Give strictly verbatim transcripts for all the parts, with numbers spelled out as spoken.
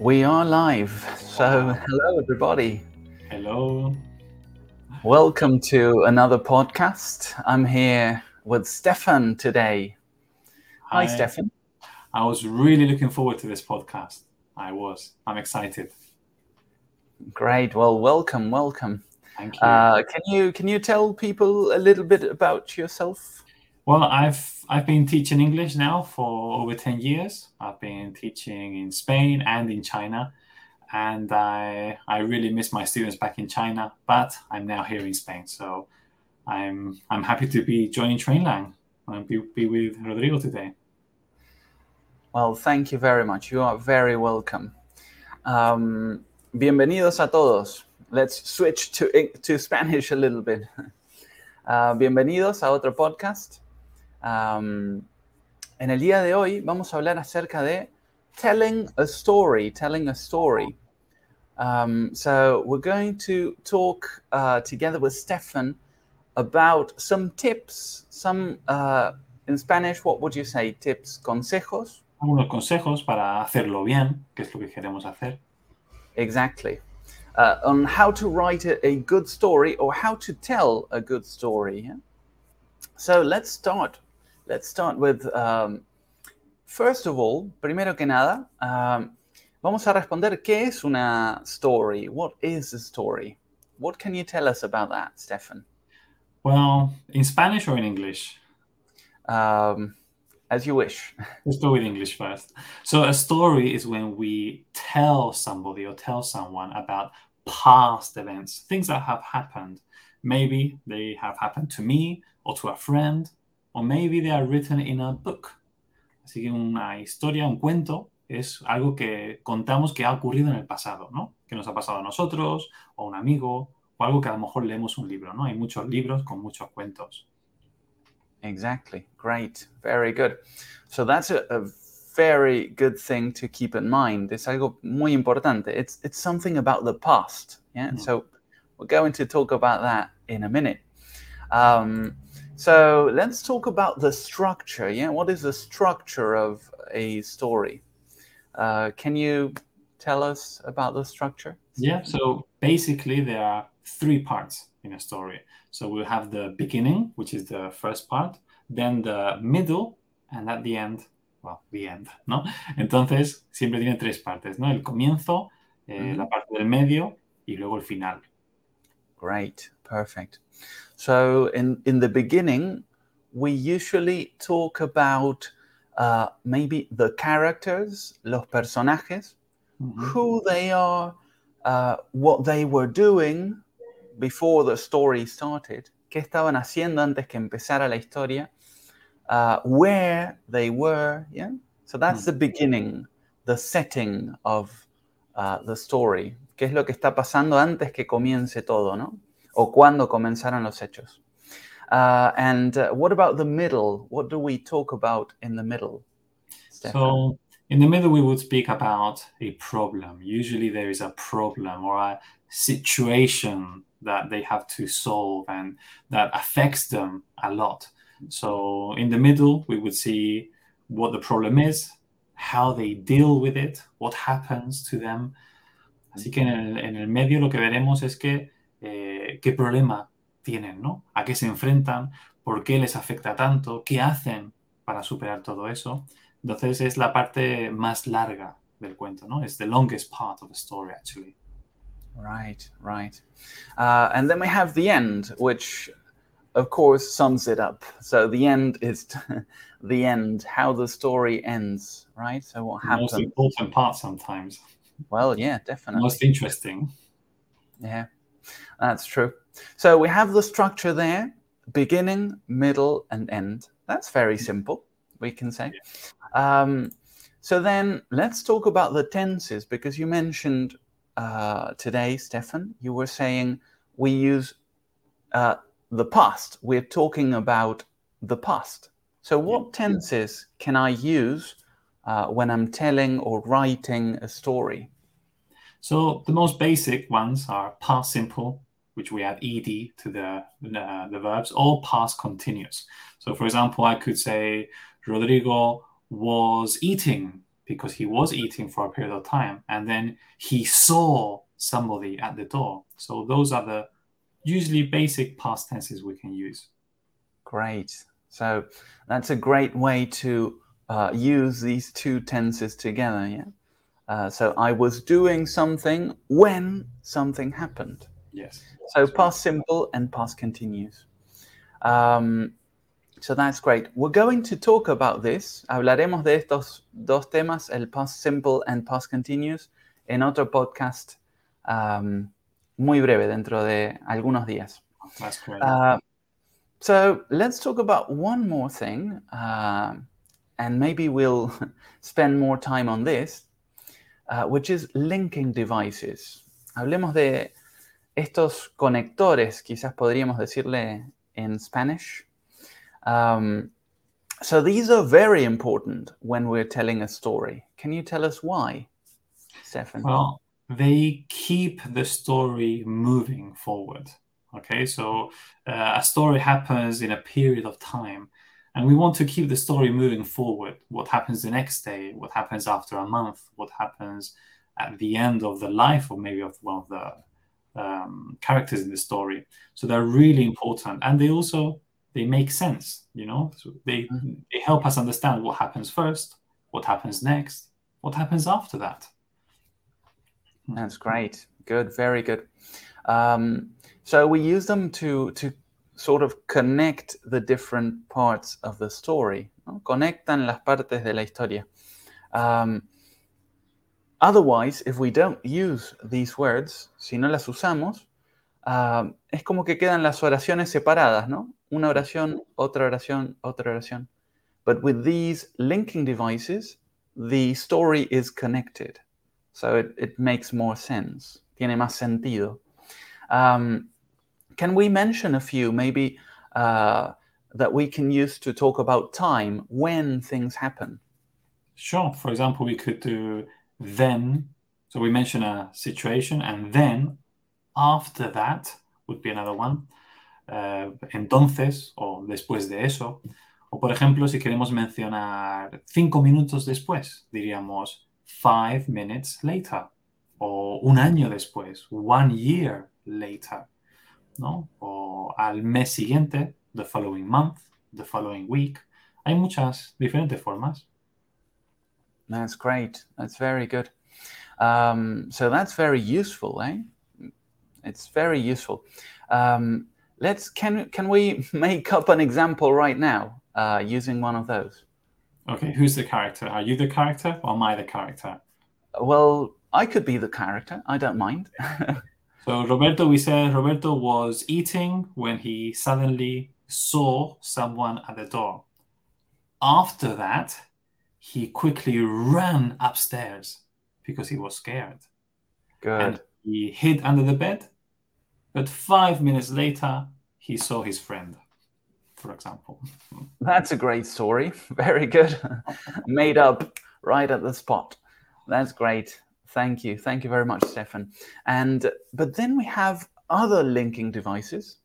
We are live, so hello everybody. Hello. Welcome to another podcast. I'm here with Stefan today. Hi, Hi Stefan. I was really looking forward to this podcast. I was. I'm excited. Great. Well, welcome, welcome. Thank you. Uh, can you can you tell people a little bit about yourself? Well, I've I've been teaching English now for over ten years. I've been teaching in Spain and in China, and I I really miss my students back in China, but I'm now here in Spain. So I'm I'm happy to be joining Trainlang and be, be with Rodrigo today. Well, thank you very much. You are very welcome. Um, bienvenidos a todos. Let's switch to to Spanish a little bit. Uh, bienvenidos a otro podcast. Um, en el día de hoy vamos a hablar acerca de telling a story, telling a story. Um, so we're going to talk uh, together with Stefan about some tips, some, uh, in Spanish, what would you say, tips, consejos? Algunos consejos para hacerlo bien, que es lo que queremos hacer. Exactly. Uh, on how to write a, a good story or how to tell a good story. Yeah? So let's start. Let's start with, um, first of all, primero que nada, um, vamos a responder qué es una story. What is a story? What can you tell us about that, Stefan? Well, in Spanish or in English? Um, as you wish. Let's go with English first. So a story is when we tell somebody or tell someone about past events, things that have happened. Maybe they have happened to me or to a friend, or maybe they are written in a book. Así que una historia, un cuento, es algo que contamos que ha ocurrido en el pasado, ¿no? Que nos ha pasado a nosotros, o a un amigo, o algo que a lo mejor leemos un libro, ¿no? Hay muchos libros con muchos cuentos. Exactly. Great. Very good. So that's a, a very good thing to keep in mind. Es algo muy importante. It's it's something about the past. Yeah. Mm. So we're going to talk about that in a minute. Um, so let's talk about the structure. Yeah. What is the structure of a story? Uh, can you tell us about the structure? Yeah. So basically there are three parts in a story. So we'll have the beginning, which is the first part, then the middle, and at the end, well, the end, ¿no? Entonces, siempre tiene tres partes, ¿no? El comienzo, eh, mm-hmm. la parte del medio, y luego el final. Great, perfect. So in, in the beginning, we usually talk about uh, maybe the characters, los personajes, mm-hmm. who they are, uh, what they were doing, before the story started, qué estaban haciendo antes que empezara la historia, uh, where they were, yeah? So that's mm. the beginning, the setting of uh, the story. ¿Qué es lo que está pasando antes que comience todo, no? O cuando comenzaron los hechos. Uh, and uh, what about the middle? What do we talk about in the middle, Stefan? So in the middle, we would speak about a problem. Usually there is a problem or a situation that they have to solve and that affects them a lot. So in the middle, we would see what the problem is, how they deal with it, what happens to them. Así que en el, en el medio lo que veremos es que eh, qué problema tienen, ¿no? A qué se enfrentan, por qué les afecta tanto, qué hacen para superar todo eso. Entonces es la parte más larga del cuento, ¿no? It's the longest part of the story, actually. Right, right. Uh, and then we have the end, which, of course, sums it up. So the end is t- the end, how the story ends, right? So what happens? Most important part sometimes. Well, yeah, definitely. Most interesting. Yeah, that's true. So we have the structure there, beginning, middle, and end. That's very simple, we can say. Yeah. Um, so then let's talk about the tenses, because you mentioned... Uh, today, Stefan, you were saying we use uh, the past. We're talking about the past. So what yeah. tenses can I use uh, when I'm telling or writing a story? So the most basic ones are past simple, which we add ed to the, uh, the verbs, or past continuous. So, for example, I could say Rodrigo was eating because he was eating for a period of time, and then he saw somebody at the door. So those are the usually basic past tenses we can use. Great. So that's a great way to uh, use these two tenses together, yeah? Uh, so I was doing something when something happened. Yes. So past simple and past continuous. Um, so that's great. We're going to talk about this. Hablaremos de estos dos temas, el past simple and past continuous, en otro podcast um, muy breve, dentro de algunos días. That's great. Uh, so let's talk about one more thing, uh, and maybe we'll spend more time on this, uh, which is linking devices. Hablemos de estos conectores, quizás podríamos decirle in Spanish. Um, so these are very important when we're telling a story. Can you tell us why, Stefan? Well, they keep the story moving forward. Okay, so uh, a story happens in a period of time, and we want to keep the story moving forward. What happens the next day? What happens after a month? What happens at the end of the life, or maybe of one of the um, characters in the story? So they're really important, and they also they make sense. You know, so they mm-hmm. they help us understand what happens first, what happens next, what happens after that. That's great. Good. Very good. Um, so we use them to, to sort of connect the different parts of the story. ¿No? Conectan las partes de la historia. Um, otherwise, if we don't use these words, si no las usamos, uh, es como que quedan las oraciones separadas, ¿no? Una oración, otra oración, otra oración. But with these linking devices, the story is connected. So it, it makes more sense. Tiene más sentido. Um, can we mention a few, maybe, uh, that we can use to talk about time, when things happen? Sure. For example, we could do then. So we mention a situation, and then after that would be another one. Uh, entonces, o después de eso. O, por ejemplo, si queremos mencionar cinco minutos después, diríamos five minutes later. O un año después, one year later, ¿no? O al mes siguiente, the following month, the following week. Hay muchas diferentes formas. That's great. That's very good. Um, so that's very useful, eh? It's very useful. Um, let's can can we make up an example right now uh, using one of those? Okay, who's the character? Are you the character or am I the character? Well, I could be the character. I don't mind. So Roberto, we said Roberto was eating when he suddenly saw someone at the door. After that, he quickly ran upstairs because he was scared. Good. And he hid under the bed, but five minutes later, he saw his friend, for example. That's a great story. Very good. Made up right at the spot. That's great. Thank you. Thank you very much, Stefan. And but then we have other linking devices,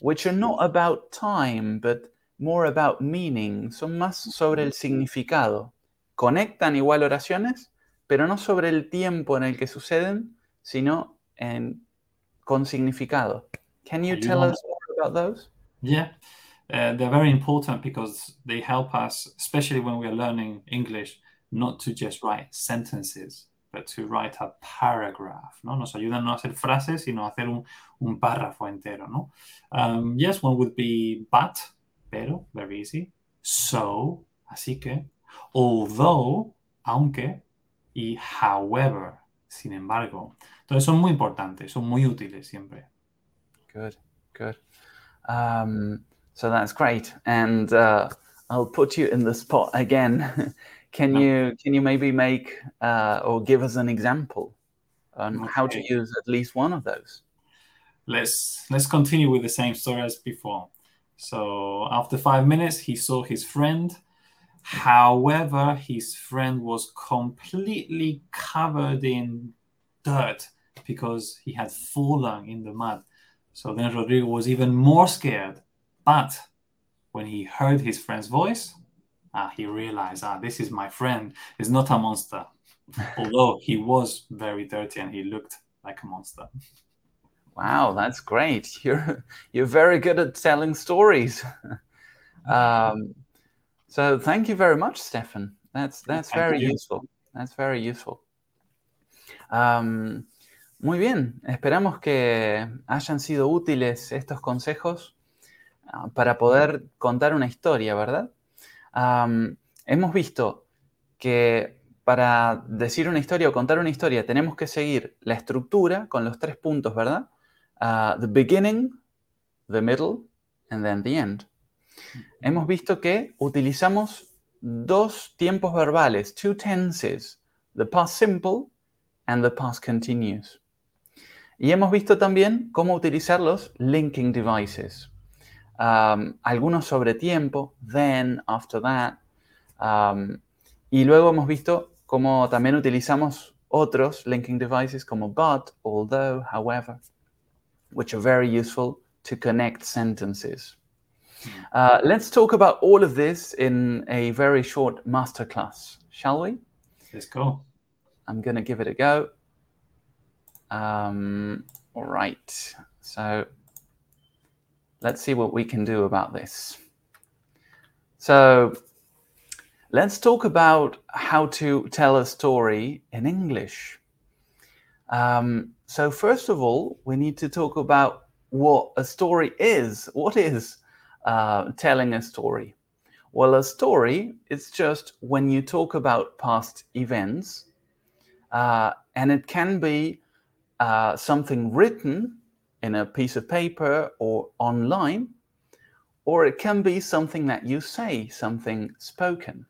which are not about time, but more about meaning. Son más sobre el significado. Conectan igual oraciones, pero no sobre el tiempo en el que suceden, sino en, con significado. Can you, you tell us more about those? Yeah, uh, they're very important because they help us, especially when we're learning English, not to just write sentences, but to write a paragraph, ¿no? Nos ayudan no a hacer frases, sino a hacer un, un párrafo entero, ¿no? Um, yes, one would be but, pero, very easy. So, así que, although, aunque, y however, sin embargo. Entonces son muy importantes, son muy útiles siempre. Good, good. Um, so that's great. And uh, I'll put you in the spot again. Can you can you maybe make uh, or give us an example on okay. how to use at least one of those? Let's let's continue with the same story as before. So after five minutes, he saw his friend. However, his friend was completely covered in dirt because he had fallen in the mud. So then Rodrigo was even more scared. But when he heard his friend's voice, Ah, he realized, ah, this is my friend. He's not a monster. Although he was very dirty and he looked like a monster. Wow, that's great. You're you're very good at telling stories. um, so thank you very much, Stefan. That's that's thank very you. useful. That's very useful. Um, muy bien. Esperamos que hayan sido útiles estos consejos uh, para poder contar una historia, ¿verdad? Um, hemos visto que para decir una historia o contar una historia tenemos que seguir la estructura con los tres puntos, ¿verdad? Uh, the beginning, the middle, and then the end. Hemos visto que utilizamos dos tiempos verbales, two tenses, the past simple and the past continuous. Y hemos visto también cómo utilizar los linking devices. Um, algunos sobre tiempo, then, after that. Um, y luego hemos visto cómo también utilizamos otros linking devices como but, although, however, which are very useful to connect sentences. Uh, let's talk about all of this in a very short masterclass, shall we? Let's go. I'm going to give it a go. Um, all right. So let's see what we can do about this. So let's talk about how to tell a story in English. Um, so first of all, we need to talk about what a story is. What is uh, telling a story? Well, a story is just when you talk about past events, uh, and it can be uh, something written in a piece of paper or online, or it can be something that you say, something spoken.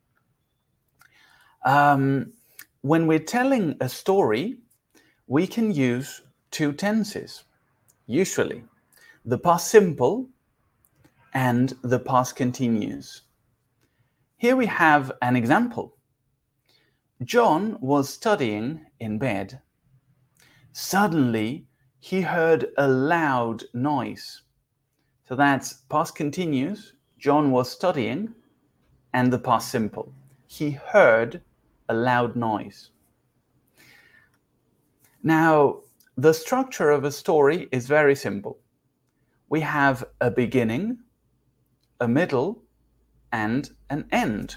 Um, when we're telling a story, we can use two tenses, usually, the past simple and the past continuous. Here we have an example. John was studying in bed. Suddenly, he heard a loud noise. So that's past continuous, John was studying, and the past simple. He heard a loud noise. Now, the structure of a story is very simple. We have a beginning, a middle, and an end.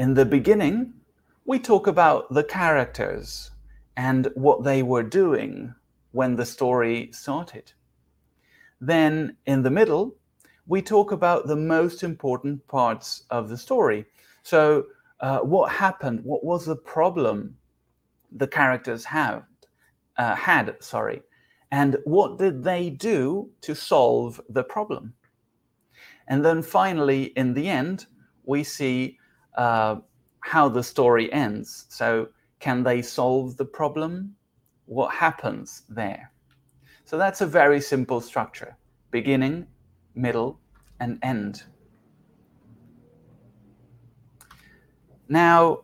In the beginning, we talk about the characters and what they were doing when the story started. Then, in the middle, we talk about the most important parts of the story. So, uh, what happened? What was the problem the characters have, uh, had, sorry, and what did they do to solve the problem? And then finally, in the end, we see uh, how the story ends. So, can they solve the problem? What happens there? So that's a very simple structure, beginning, middle, and end. Now,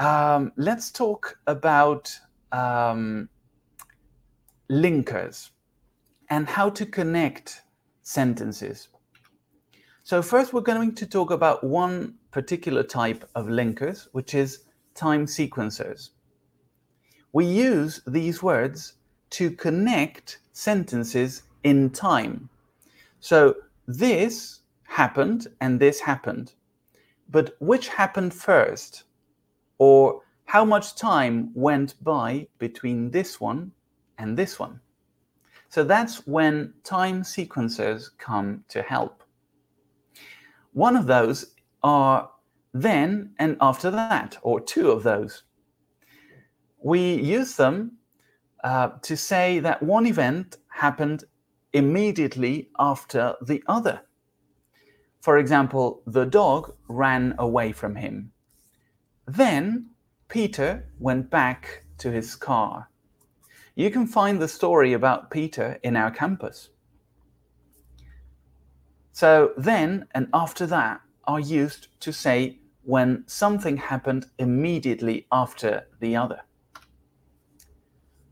um, let's talk about um, linkers and how to connect sentences. So first, we're going to talk about one particular type of linkers, which is time sequencers. We use these words to connect sentences in time. So this happened and this happened. But which happened first? Or how much time went by between this one and this one? So that's when time sequencers come to help. One of those are then and after that, or two of those. We use them Uh, to say that one event happened immediately after the other. For example, the dog ran away from him. Then Peter went back to his car. You can find the story about Peter in our campus. So then and after that are used to say when something happened immediately after the other.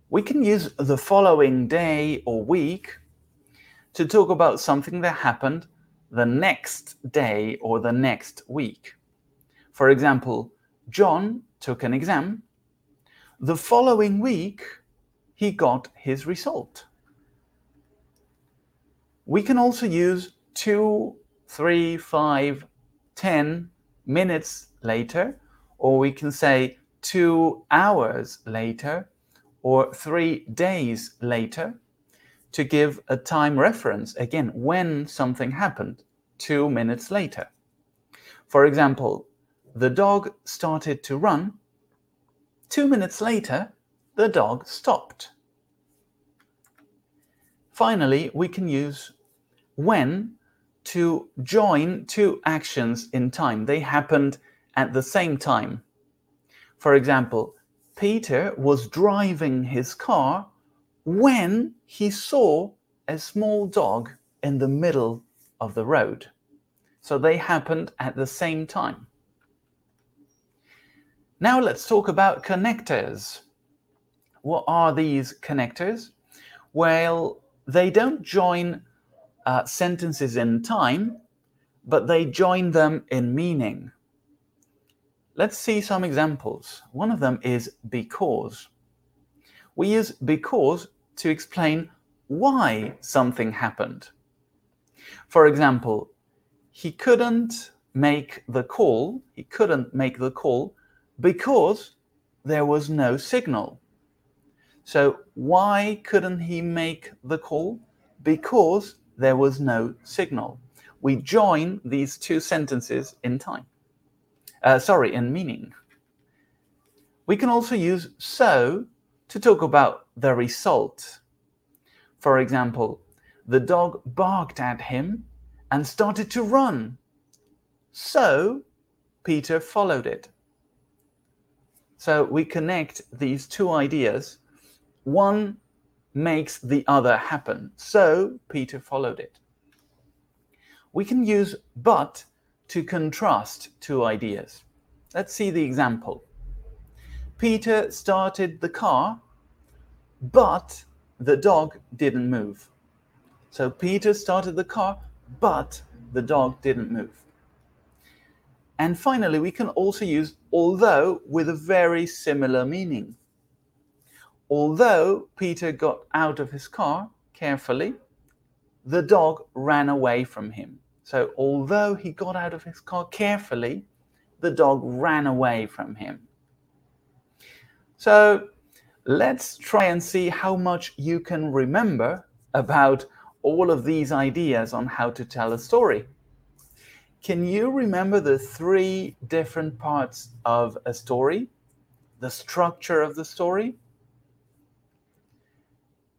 We can use the following day or week to talk about something that happened the next day or the next week. For example, John took an exam. The following week, he got his result. We can also use two, three, five, ten minutes later, or we can say two hours later, or three days later, to give a time reference, again, when something happened, two minutes later. For example, the dog started to run. Two minutes later, the dog stopped. Finally, we can use when to join two actions in time. They happened at the same time. For example, Peter was driving his car when he saw a small dog in the middle of the road. So they happened at the same time. Now let's talk about connectors. What are these connectors? Well, they don't join uh, sentences in time, but they join them in meaning. Let's see some examples. One of them is because. We use because to explain why something happened. For example, he couldn't make the call, he couldn't make the call because there was no signal. So why couldn't he make the call? Because there was no signal. We join these two sentences in time. Uh, sorry, in meaning. We can also use so to talk about the result. For example, the dog barked at him and started to run. So Peter followed it. So we connect these two ideas. One makes the other happen. So Peter followed it. We can use but to contrast two ideas. Let's see the example. Peter started the car, but the dog didn't move. So Peter started the car, but the dog didn't move. And finally, we can also use although with a very similar meaning. Although Peter got out of his car carefully, the dog ran away from him. So although he got out of his car carefully, the dog ran away from him. So let's try and see how much you can remember about all of these ideas on how to tell a story. Can you remember the three different parts of a story? The structure of the story?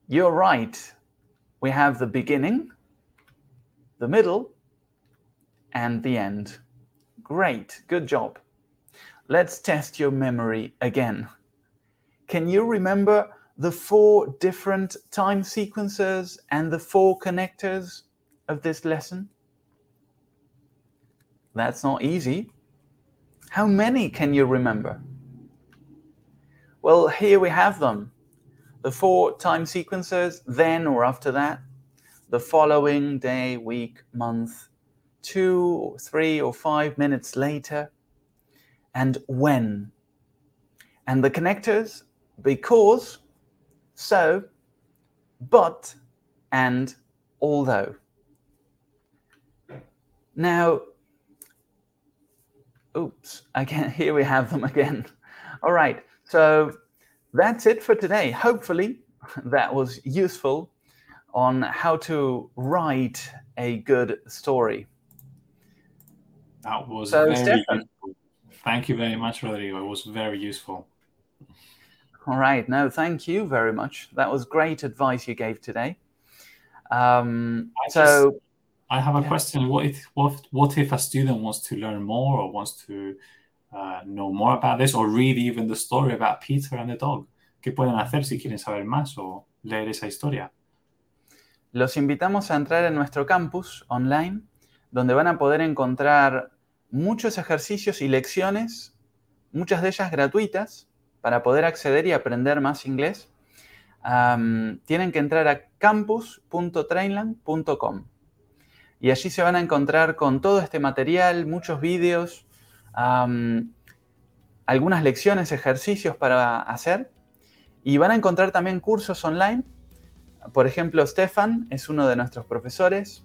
You're right. We have the beginning, the middle, and the end. Great, good job. Let's test your memory again. Can you remember the four different time sequences and the four connectors of this lesson? That's not easy. How many can you remember? Well, here we have them. The four time sequences, then or after that, the following day, week, month, two or three or five minutes later, and when. And the connectors, because, so, but, and although. Now, oops, I can't, here we have them again. All right, so that's it for today. Hopefully that was useful on how to write a good story. That was so, very Stefan. Useful. Thank you very much, Rodrigo. It was very useful. All right. No, thank you very much. That was great advice you gave today. Um, I so, just, I have a yeah. question. What if, what, what if a student wants to learn more or wants to uh, know more about this or read even the story about Peter and the dog? ¿Qué pueden hacer si quieren saber más o leer esa historia? Los invitamos a entrar en nuestro campus online, donde van a poder encontrar muchos ejercicios y lecciones, muchas de ellas gratuitas, para poder acceder y aprender más inglés. Um, tienen que entrar a campus punto trainland punto com y allí se van a encontrar con todo este material, muchos vídeos, um, algunas lecciones, ejercicios para hacer, y van a encontrar también cursos online. Por ejemplo, Stefan es uno de nuestros profesores,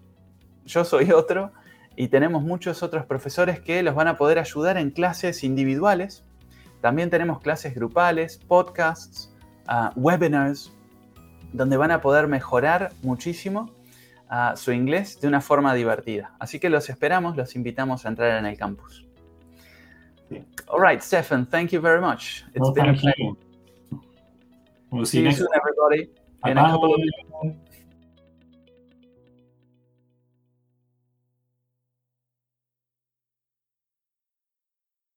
yo soy otro, y tenemos muchos otros profesores que los van a poder ayudar en clases individuales. También tenemos clases grupales, podcasts, uh, webinars, donde van a poder mejorar muchísimo uh, su inglés de una forma divertida. Así que los esperamos, los invitamos a entrar en el campus. Yeah. All right, Stefan, thank you very much. It's well, been a pleasure. We'll see, see you soon, everybody. Bye-bye. In a couple of